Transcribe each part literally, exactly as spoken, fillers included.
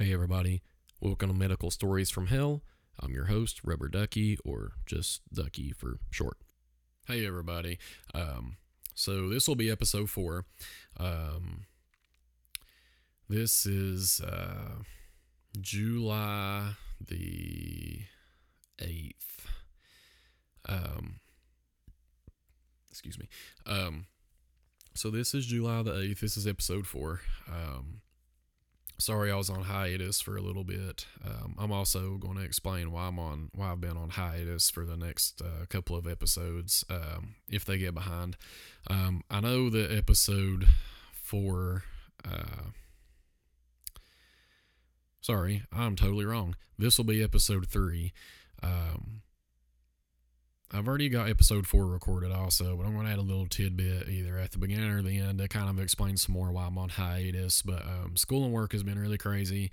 Hey everybody, welcome to Medical Stories from Hell. I'm your host, Rubber Ducky, or just Ducky for short. Hey everybody, um, so this will be episode four. Um, this is uh, July the eighth. Um, excuse me. Um, so this is July the eighth. This is episode four. Um, Sorry, I was on hiatus for a little bit. Um, I'm also going to explain why I'm on, why I've been on hiatus for the next uh, couple of episodes um, if they get behind. Um, I know that episode four. Uh, sorry, I'm totally wrong. This will be episode three. Um, I've already got episode four recorded also, but I'm going to add a little tidbit either at the beginning or the end to kind of explain some more why I'm on hiatus. But um, school and work has been really crazy.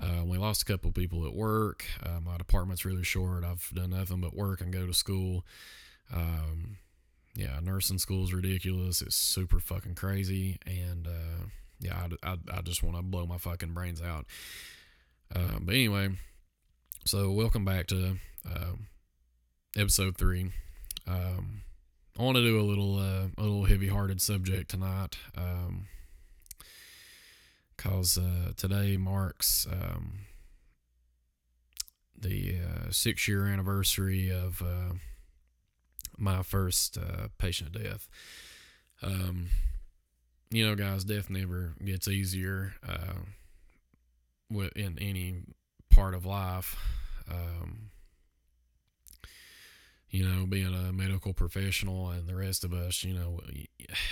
Uh, we lost a couple people at work. Uh, my department's really short. I've done nothing but work and go to school. Um, yeah, nursing school is ridiculous. It's super fucking crazy. And uh, yeah, I, I, I just want to blow my fucking brains out. Uh, but anyway, so welcome back to... Uh, Episode three. Um, I want to do a little, uh, a little heavy-hearted subject tonight, um, cause uh, today marks um, the uh, six-year anniversary of uh, my first uh, patient death. Um, you know, guys, death never gets easier uh, in any part of life. Um, You know, being a medical professional and the rest of us, you know,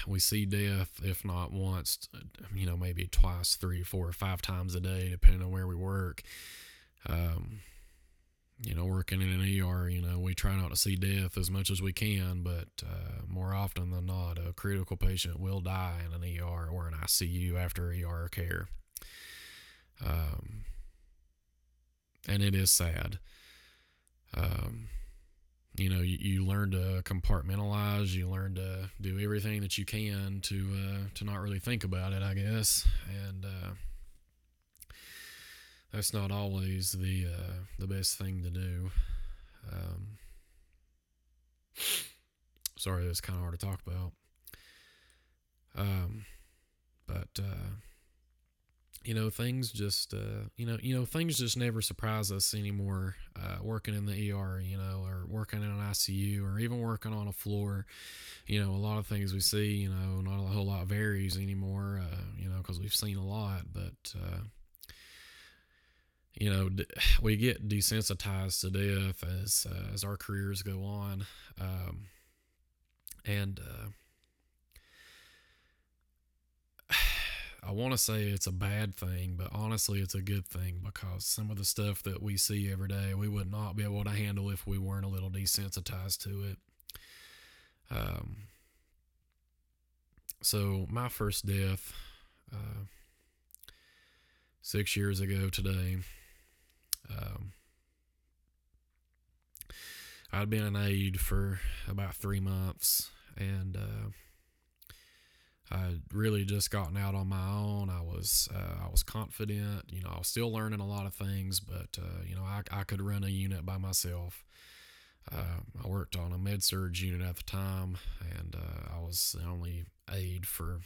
we see death, if not once, you know, maybe twice, three, four, five times a day, depending on where we work. Um, you know, working in an E R, you know, we try not to see death as much as we can, but uh, more often than not, a critical patient will die in an E R or an I C U after E R care. Um, and it is sad. Um... You know, you, you learn to compartmentalize. You learn to do everything that you can to uh, to not really think about it, I guess. And uh, that's not always the uh, the best thing to do. Um, sorry, that's kind of hard to talk about. Um, but uh, you know, things just uh, you know you know things just never surprise us anymore. Uh, working in the E R, you know, or working in an I C U, or even working on a floor, you know, a lot of things we see, you know, not a whole lot varies anymore, uh, you know, because we've seen a lot. But uh, you know, d- we get desensitized to death as uh, as our careers go on, um, and. Uh, I want to say it's a bad thing, but honestly, it's a good thing because some of the stuff that we see every day, we would not be able to handle if we weren't a little desensitized to it. Um, so my first death, uh, six years ago today, um, I'd been an aide for about three months and, uh, I really just gotten out on my own. I was uh, I was confident, you know. I was still learning a lot of things, but uh, you know, I I could run a unit by myself. Uh, I worked on a med-surg unit at the time, and uh, I was the only aide for,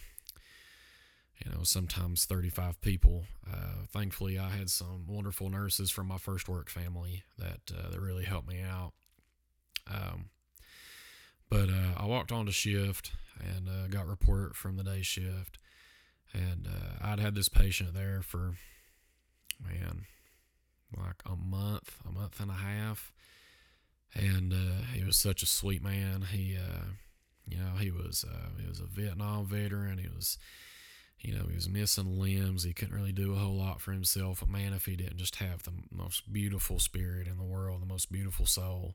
you know, sometimes thirty-five people. Uh, thankfully, I had some wonderful nurses from my first work family that uh, that really helped me out. Um, but uh, I walked on to shift. And uh, got report from the day shift, and uh, I'd had this patient there for, man, like a month, a month and a half, and uh, he was such a sweet man. He, uh, you know, he was uh, he was a Vietnam veteran. He was, you know, he was missing limbs. He couldn't really do a whole lot for himself. But man, if he didn't just have the most beautiful spirit in the world, the most beautiful soul.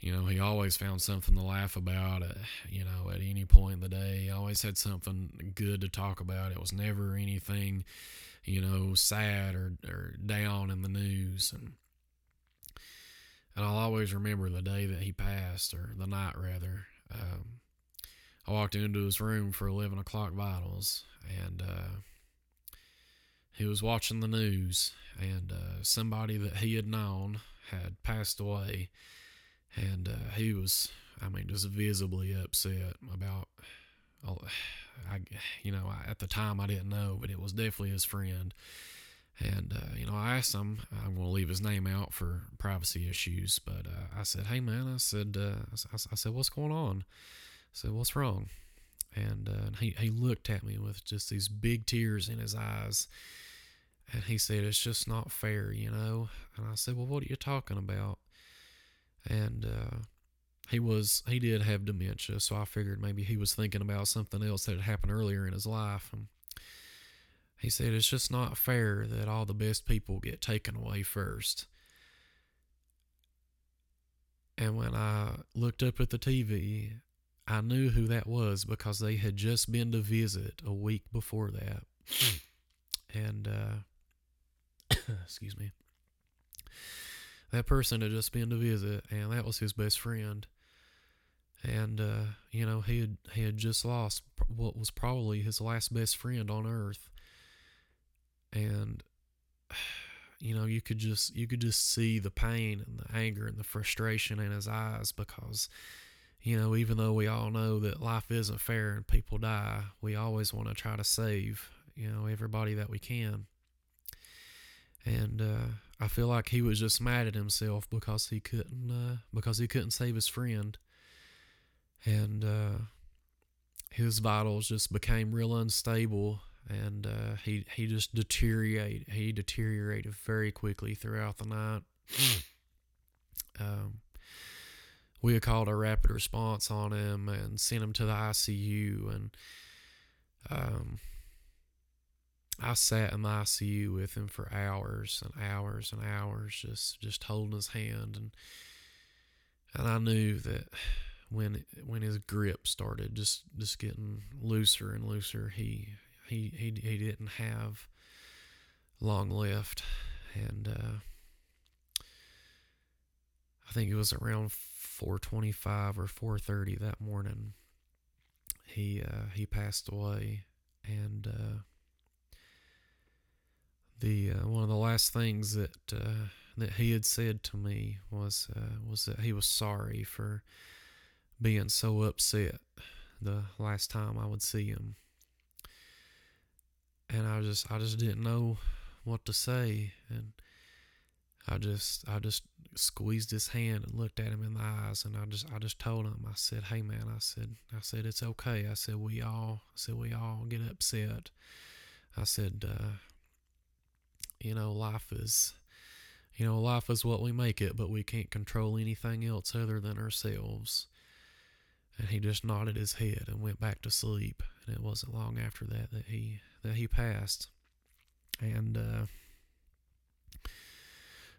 You know, he always found something to laugh about, uh, you know, at any point in the day. He always had something good to talk about. It was never anything, you know, sad or, or down in the news. And and I'll always remember the day that he passed, or the night rather. Um, I walked into his room for eleven o'clock vitals, and uh, he was watching the news, and uh, somebody that he had known had passed away, and uh, he was, I mean, just visibly upset about, oh, I, you know, I, at the time I didn't know, but it was definitely his friend. And, uh, you know, I asked him, I'm going to leave his name out for privacy issues, but uh, I said, hey, man, I said, uh, I, I said, what's going on? I said, what's wrong? And uh, he, he looked at me with just these big tears in his eyes, and he said, it's just not fair, you know? And I said, well, what are you talking about? And uh, he was, he did have dementia, so I figured maybe he was thinking about something else that had happened earlier in his life. And he said, it's just not fair that all the best people get taken away first. And when I looked up at the T V, I knew who that was because they had just been to visit a week before that. And, uh, excuse me, that person had just been to visit, and that was his best friend. And, uh, you know, he had, he had just lost what was probably his last best friend on earth. And, you know, you could just, you could just see the pain and the anger and the frustration in his eyes because, you know, even though we all know that life isn't fair and people die, we always want to try to save, you know, everybody that we can. And, uh, I feel like he was just mad at himself because he couldn't, uh, because he couldn't save his friend. And, uh, his vitals just became real unstable. And uh, he he just deteriorated. He deteriorated very quickly throughout the night. um, we had called a rapid response on him and sent him to the I C U. And um, I sat in the I C U with him for hours and hours and hours, just just holding his hand. And and I knew that when when his grip started just just getting looser and looser, he. He, he he didn't have long left, and uh, I think it was around four twenty-five or four thirty that morning. He uh, he passed away, and uh, the uh, one of the last things that uh, that he had said to me was uh, was that he was sorry for being so upset the last time I would see him. And I just, I just didn't know what to say, and I just, I just squeezed his hand and looked at him in the eyes, and I just, I just told him, I said, "Hey, man," I said, I said, "it's okay." I said, "We all," I said, "we all get upset." I said, uh, "You know, life is, you know, life is what we make it, but we can't control anything else other than ourselves." And he just nodded his head and went back to sleep. And it wasn't long after that that he that he passed. And uh,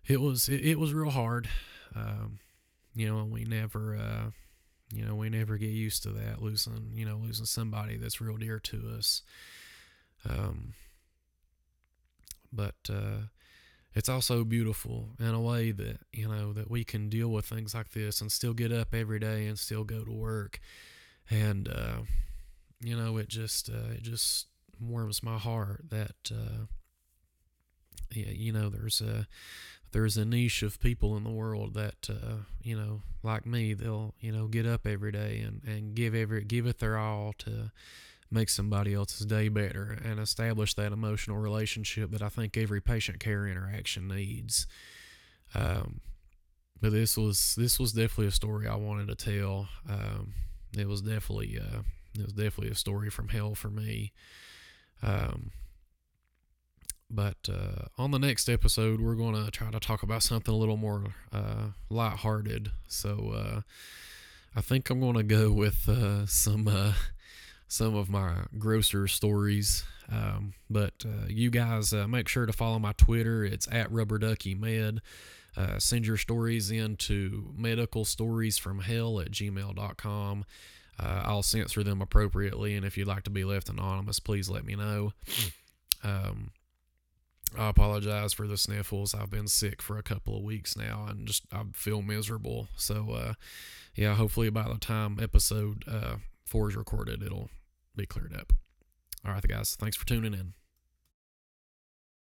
it was it, it was real hard. Um, you know, and we never uh, you know we never get used to that, losing you know losing somebody that's real dear to us. Um, but uh, it's also beautiful in a way that, you know, that we can deal with things like this and still get up every day and still go to work. And, uh, you know, it just, uh, it just warms my heart that, uh, yeah, you know, there's a, there's a niche of people in the world that, uh, you know, like me, they'll, you know, get up every day and, and give every, give it their all to make somebody else's day better and establish that emotional relationship that I think every patient care interaction needs. Um, but this was this was definitely a story I wanted to tell. Um, it was definitely uh, it was definitely a story from hell for me. Um, but uh, on the next episode, we're gonna try to talk about something a little more uh, lighthearted. So uh, I think I'm gonna go with uh, some. Uh, some of my grosser stories. Um, but uh, you guys uh, make sure to follow my Twitter. It's at Rubber Ducky Med. Uh, send your stories in to Medical Stories from Hell at gmail dot com. Uh, I'll censor them appropriately, and if you'd like to be left anonymous, please let me know. Um, I apologize for the sniffles. I've been sick for a couple of weeks now, and just I feel miserable. So, uh, yeah, hopefully by the time episode... Uh, four is recorded, it'll be cleared up. All right, guys, thanks for tuning in.